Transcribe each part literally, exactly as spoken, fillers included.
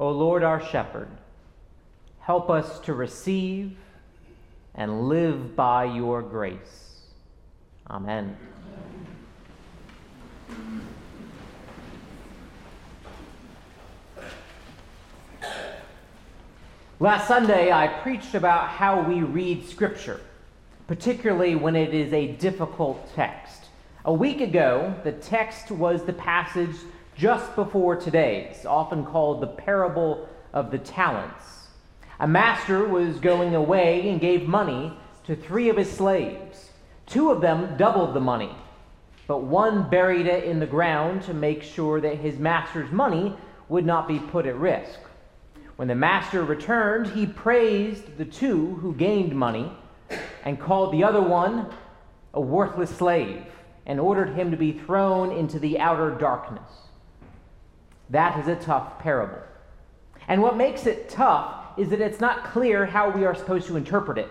O Lord, our shepherd, help us to receive and live by your grace. Amen. Amen. Last Sunday, I preached about how we read Scripture, particularly when it is a difficult text. A week ago, the text was the passage just before today's, often called the parable of the talents. A master was going away and gave money to three of his slaves. Two of them doubled the money, but one buried it in the ground to make sure that his master's money would not be put at risk. When the master returned, he praised the two who gained money and called the other one a worthless slave and ordered him to be thrown into the outer darkness. That is a tough parable. And what makes it tough is that it's not clear how we are supposed to interpret it.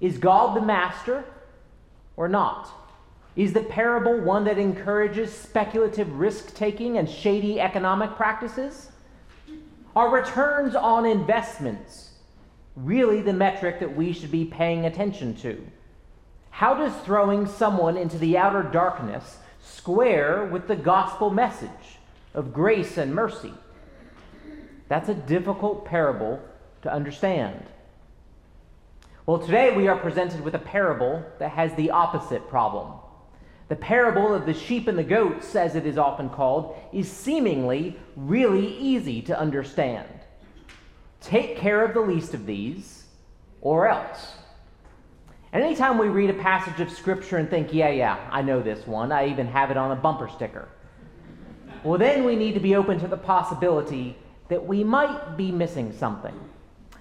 Is God the master or not? Is the parable one that encourages speculative risk-taking and shady economic practices? Are returns on investments really the metric that we should be paying attention to? How does throwing someone into the outer darkness square with the gospel message of grace and mercy? That's a difficult parable to understand. Well, today we are presented with a parable that has the opposite problem. The parable of the sheep and the goats, as it is often called, is seemingly really easy to understand. Take care of the least of these, or else. And anytime we read a passage of Scripture and think, yeah, yeah, I know this one, I even have it on a bumper sticker, well, then we need to be open to the possibility that we might be missing something.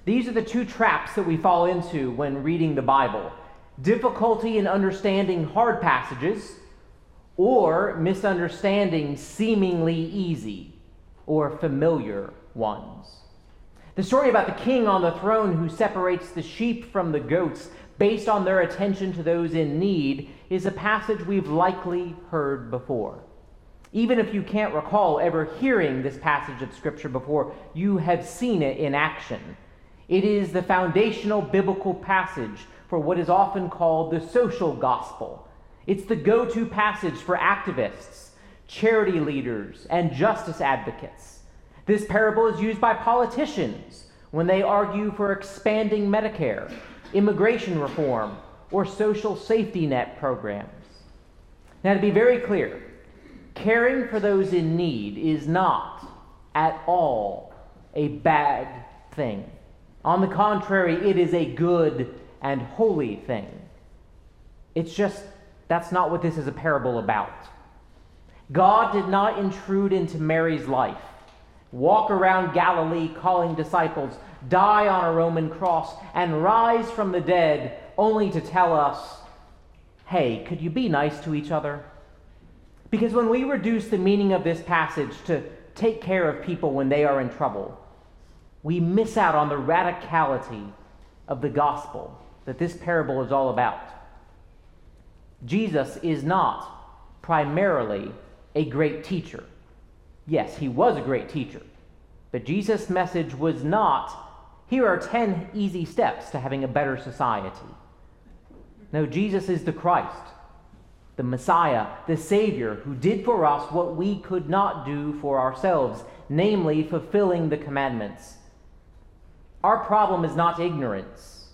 These are the two traps that we fall into when reading the Bible: difficulty in understanding hard passages, or misunderstanding seemingly easy or familiar ones. The story about the king on the throne who separates the sheep from the goats based on their attention to those in need is a passage we've likely heard before. Even if you can't recall ever hearing this passage of Scripture before, you have seen it in action. It is the foundational biblical passage for what is often called the social gospel. It's the go-to passage for activists, charity leaders, and justice advocates. This parable is used by politicians when they argue for expanding Medicare, immigration reform, or social safety net programs. Now, to be very clear, caring for those in need is not at all a bad thing. On the contrary, it is a good and holy thing. It's just, that's not what this is a parable about. God did not intrude into Mary's life, walk around Galilee calling disciples, die on a Roman cross, and rise from the dead only to tell us, hey, could you be nice to each other? Because when we reduce the meaning of this passage to take care of people when they are in trouble, we miss out on the radicality of the gospel that this parable is all about. Jesus is not primarily a great teacher. Yes, he was a great teacher, but Jesus' message was not, here are ten easy steps to having a better society. No, Jesus is the Christ, the Messiah, the Savior, who did for us what we could not do for ourselves, namely fulfilling the commandments. Our problem is not ignorance.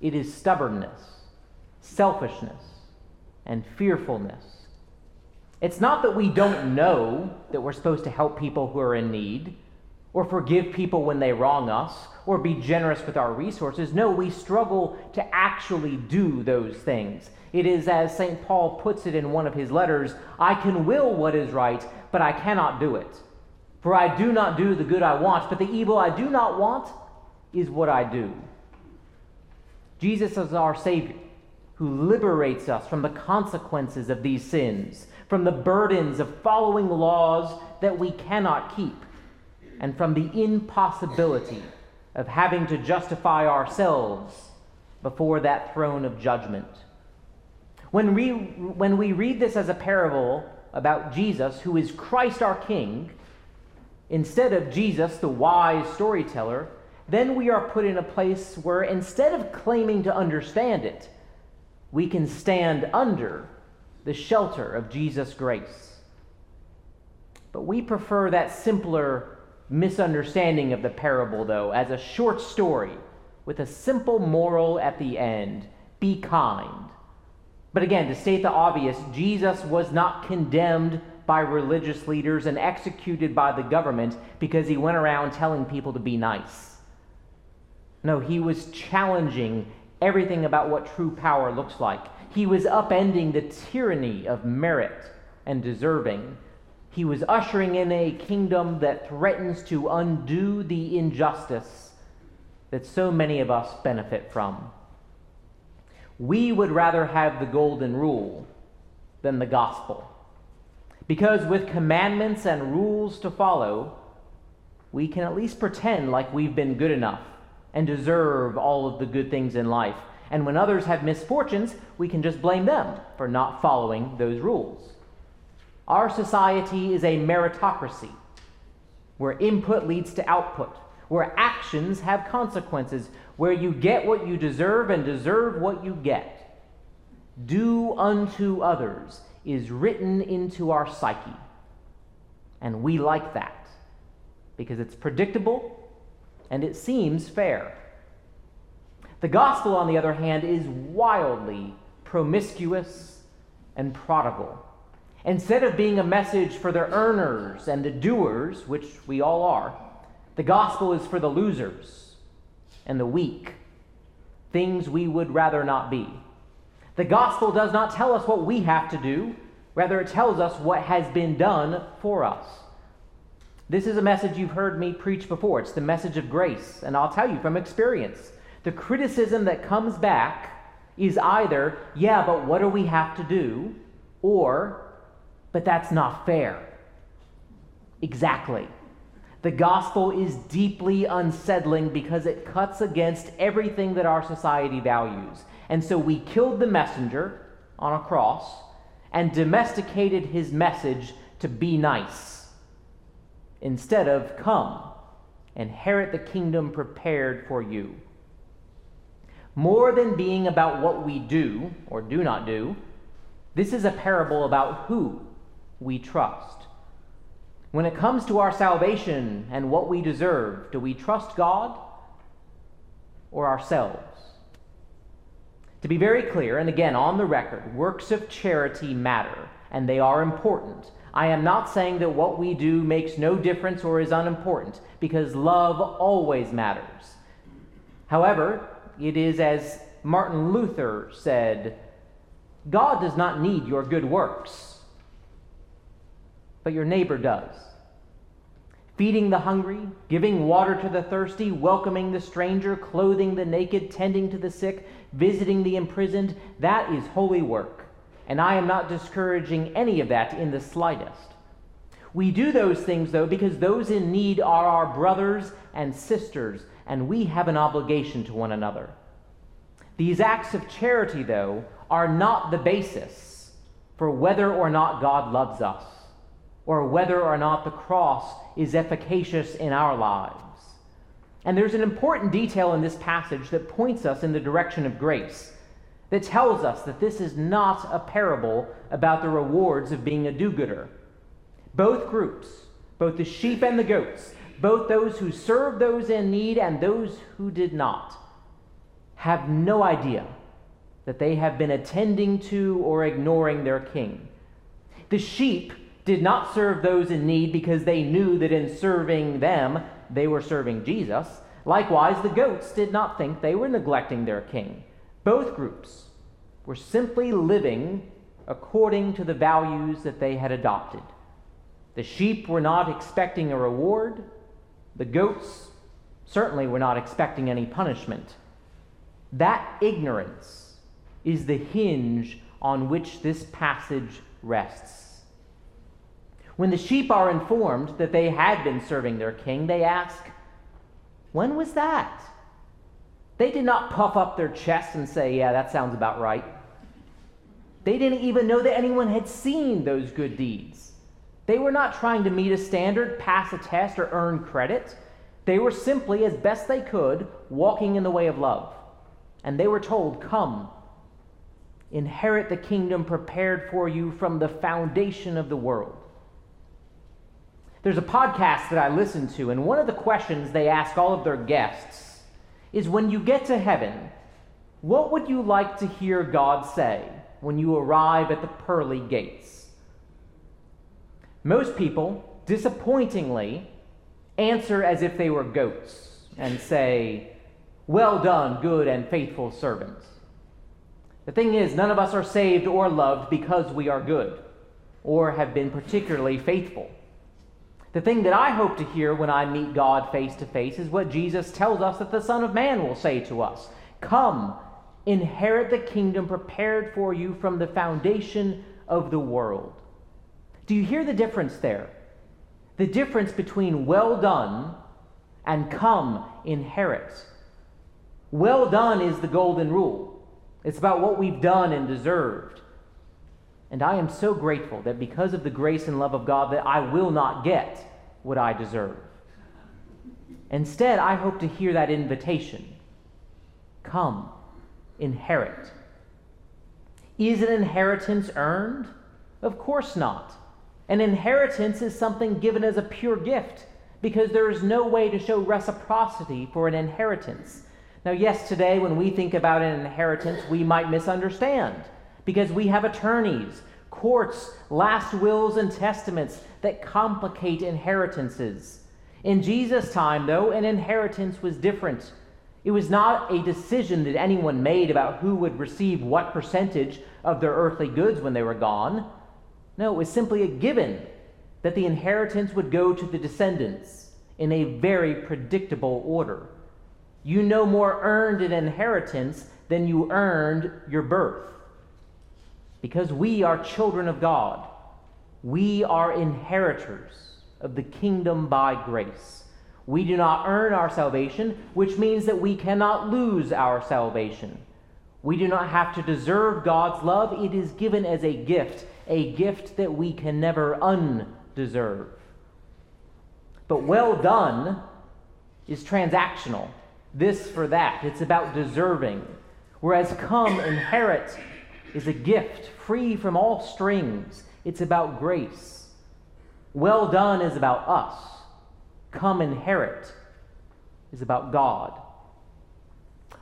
It is stubbornness, selfishness, and fearfulness. It's not that we don't know that we're supposed to help people who are in need, or forgive people when they wrong us, or be generous with our resources. No, we struggle to actually do those things. It is, as Saint Paul puts it in one of his letters, I can will what is right, but I cannot do it. For I do not do the good I want, but the evil I do not want is what I do. Jesus is our Savior, who liberates us from the consequences of these sins, from the burdens of following laws that we cannot keep, and from the impossibility of having to justify ourselves before that throne of judgment. When we, when we read this as a parable about Jesus, who is Christ our King, instead of Jesus, the wise storyteller, then we are put in a place where instead of claiming to understand it, we can stand under the shelter of Jesus' grace. But we prefer that simpler misunderstanding of the parable, though, as a short story with a simple moral at the end: be kind. But again, to state the obvious, Jesus was not condemned by religious leaders and executed by the government because he went around telling people to be nice. No, he was challenging everything about what true power looks like. He was upending the tyranny of merit and deserving. He was ushering in a kingdom that threatens to undo the injustice that so many of us benefit from. We would rather have the golden rule than the gospel, because with commandments and rules to follow, we can at least pretend like we've been good enough and deserve all of the good things in life. And when others have misfortunes, we can just blame them for not following those rules. Our society is a meritocracy, where input leads to output, where actions have consequences, where you get what you deserve and deserve what you get. Do unto others is written into our psyche. And we like that because it's predictable and it seems fair. The gospel, on the other hand, is wildly promiscuous and prodigal. Instead of being a message for the earners and the doers, which we all are, the gospel is for the losers and the weak, things we would rather not be. The gospel does not tell us what we have to do. Rather, it tells us what has been done for us. This is a message you've heard me preach before. It's the message of grace. And I'll tell you from experience, the criticism that comes back is either, yeah, but what do we have to do? Or, but that's not fair. Exactly. The gospel is deeply unsettling because it cuts against everything that our society values. And so we killed the messenger on a cross and domesticated his message to be nice, instead of come, inherit the kingdom prepared for you. More than being about what we do or do not do, this is a parable about who we trust. When it comes to our salvation and what we deserve, do we trust God or ourselves? To be very clear, and again, on the record, works of charity matter, and they are important. I am not saying that what we do makes no difference or is unimportant, because love always matters. However, it is as Martin Luther said, God does not need your good works, but your neighbor does. Feeding the hungry, giving water to the thirsty, welcoming the stranger, clothing the naked, tending to the sick, visiting the imprisoned, that is holy work. And I am not discouraging any of that in the slightest. We do those things, though, because those in need are our brothers and sisters, and we have an obligation to one another. These acts of charity, though, are not the basis for whether or not God loves us, or whether or not the cross is efficacious in our lives. And there's an important detail in this passage that points us in the direction of grace, that tells us that this is not a parable about the rewards of being a do-gooder. Both groups, both the sheep and the goats, both those who served those in need and those who did not, have no idea that they have been attending to or ignoring their king. The sheep did not serve those in need because they knew that in serving them, they were serving Jesus. Likewise, the goats did not think they were neglecting their king. Both groups were simply living according to the values that they had adopted. The sheep were not expecting a reward. The goats certainly were not expecting any punishment. That ignorance is the hinge on which this passage rests. When the sheep are informed that they had been serving their king, they ask, when was that? They did not puff up their chests and say, yeah, that sounds about right. They didn't even know that anyone had seen those good deeds. They were not trying to meet a standard, pass a test, or earn credit. They were simply, as best they could, walking in the way of love. And they were told, come, inherit the kingdom prepared for you from the foundation of the world. There's a podcast that I listen to, and one of the questions they ask all of their guests is, when you get to heaven, what would you like to hear God say when you arrive at the pearly gates? Most people, disappointingly, answer as if they were goats and say, well done, good and faithful servant. The thing is, none of us are saved or loved because we are good or have been particularly faithful. The thing that I hope to hear when I meet God face to face is what Jesus tells us that the Son of Man will say to us. Come, inherit the kingdom prepared for you from the foundation of the world. Do you hear the difference there? The difference between well done and come, inherit. Well done is the golden rule. It's about what we've done and deserved. And I am so grateful that because of the grace and love of God that I will not get what I deserve. Instead, I hope to hear that invitation. Come, inherit. Is an inheritance earned? Of course not. An inheritance is something given as a pure gift because there is no way to show reciprocity for an inheritance. Now, yes, today when we think about an inheritance, we might misunderstand because we have attorneys, courts, last wills, and testaments that complicate inheritances. In Jesus' time, though, an inheritance was different. It was not a decision that anyone made about who would receive what percentage of their earthly goods when they were gone. No, it was simply a given that the inheritance would go to the descendants in a very predictable order. You no more earned an inheritance than you earned your birth. Because we are children of God, we are inheritors of the kingdom by grace. We do not earn our salvation, which means that we cannot lose our salvation. We do not have to deserve God's love. It is given as a gift, a gift that we can never undeserve. But well done is transactional, this for that. It's about deserving. Whereas come, inherit is a gift free from all strings. It's about grace. Well done is about us. Come inherit is about God.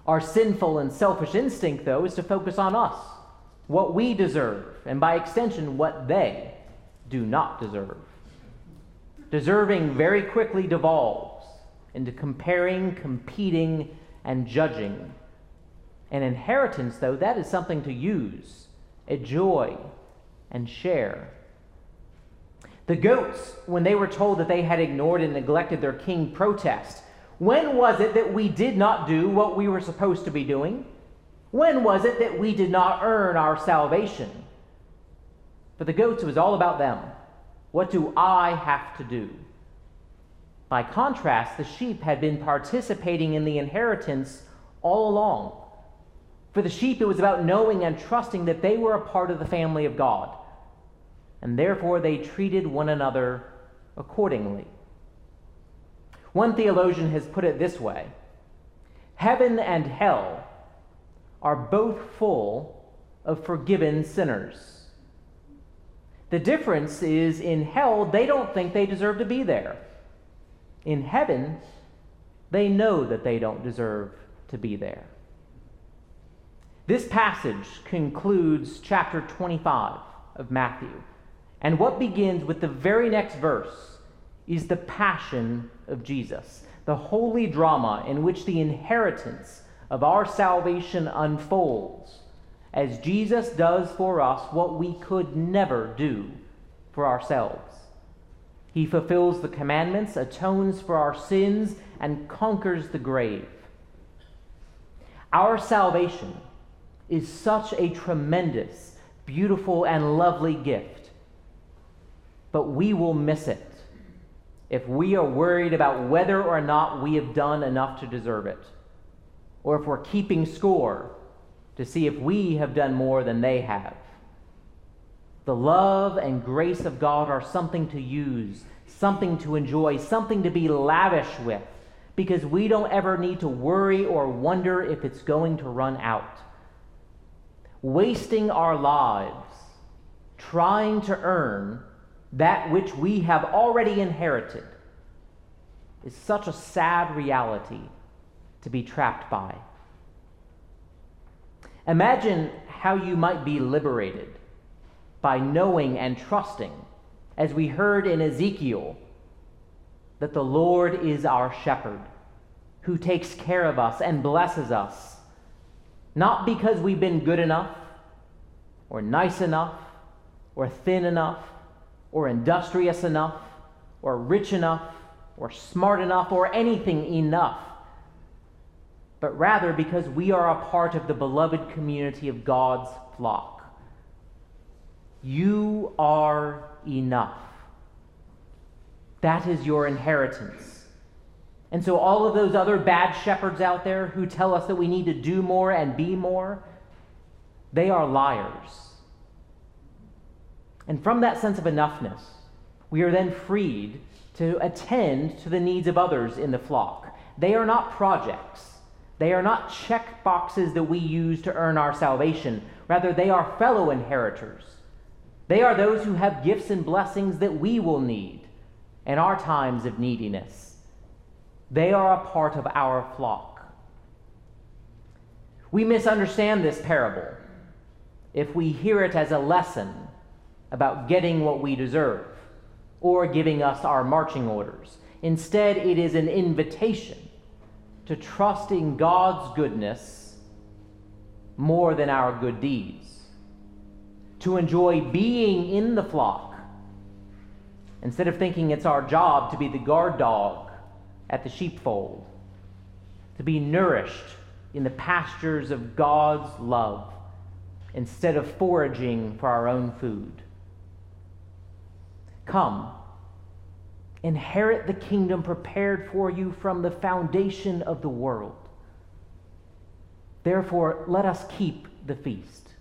Our sinful and selfish instinct, though, is to focus on us, what we deserve, and by extension, what they do not deserve. Deserving very quickly devolves into comparing, competing, and judging. An inheritance, though, that is something to use, enjoy, and share. The goats, when they were told that they had ignored and neglected their king, protest. When was it that we did not do what we were supposed to be doing? When was it that we did not earn our salvation? For the goats, it was all about them. What do I have to do? By contrast, the sheep had been participating in the inheritance all along. For the sheep, it was about knowing and trusting that they were a part of the family of God. And therefore they treated one another accordingly. One theologian has put it this way: heaven and hell are both full of forgiven sinners. The difference is, in hell, they don't think they deserve to be there. In heaven, they know that they don't deserve to be there. This passage concludes chapter twenty-five of Matthew. And what begins with the very next verse is the passion of Jesus, the holy drama in which the inheritance of our salvation unfolds as Jesus does for us what we could never do for ourselves. He fulfills the commandments, atones for our sins, and conquers the grave. Our salvation is such a tremendous, beautiful, and lovely gift. But we will miss it if we are worried about whether or not we have done enough to deserve it, or if we're keeping score to see if we have done more than they have. The love and grace of God are something to use, something to enjoy, something to be lavish with, because we don't ever need to worry or wonder if it's going to run out. Wasting our lives trying to earn that which we have already inherited is such a sad reality to be trapped by. Imagine how you might be liberated by knowing and trusting, as we heard in Ezekiel, that the Lord is our shepherd, who takes care of us and blesses us, not because we've been good enough, or nice enough, or thin enough, or industrious enough, or rich enough, or smart enough, or anything enough, but rather because we are a part of the beloved community of God's flock. You are enough. That is your inheritance. And so all of those other bad shepherds out there who tell us that we need to do more and be more, they are liars. And from that sense of enoughness, we are then freed to attend to the needs of others in the flock. They are not projects. They are not check boxes that we use to earn our salvation. Rather, they are fellow inheritors. They are those who have gifts and blessings that we will need in our times of neediness. They are a part of our flock. We misunderstand this parable if we hear it as a lesson about getting what we deserve or giving us our marching orders. Instead, it is an invitation to trust in God's goodness more than our good deeds, to enjoy being in the flock, instead of thinking it's our job to be the guard dog at the sheepfold, to be nourished in the pastures of God's love, instead of foraging for our own food. Come, inherit the kingdom prepared for you from the foundation of the world. Therefore, let us keep the feast.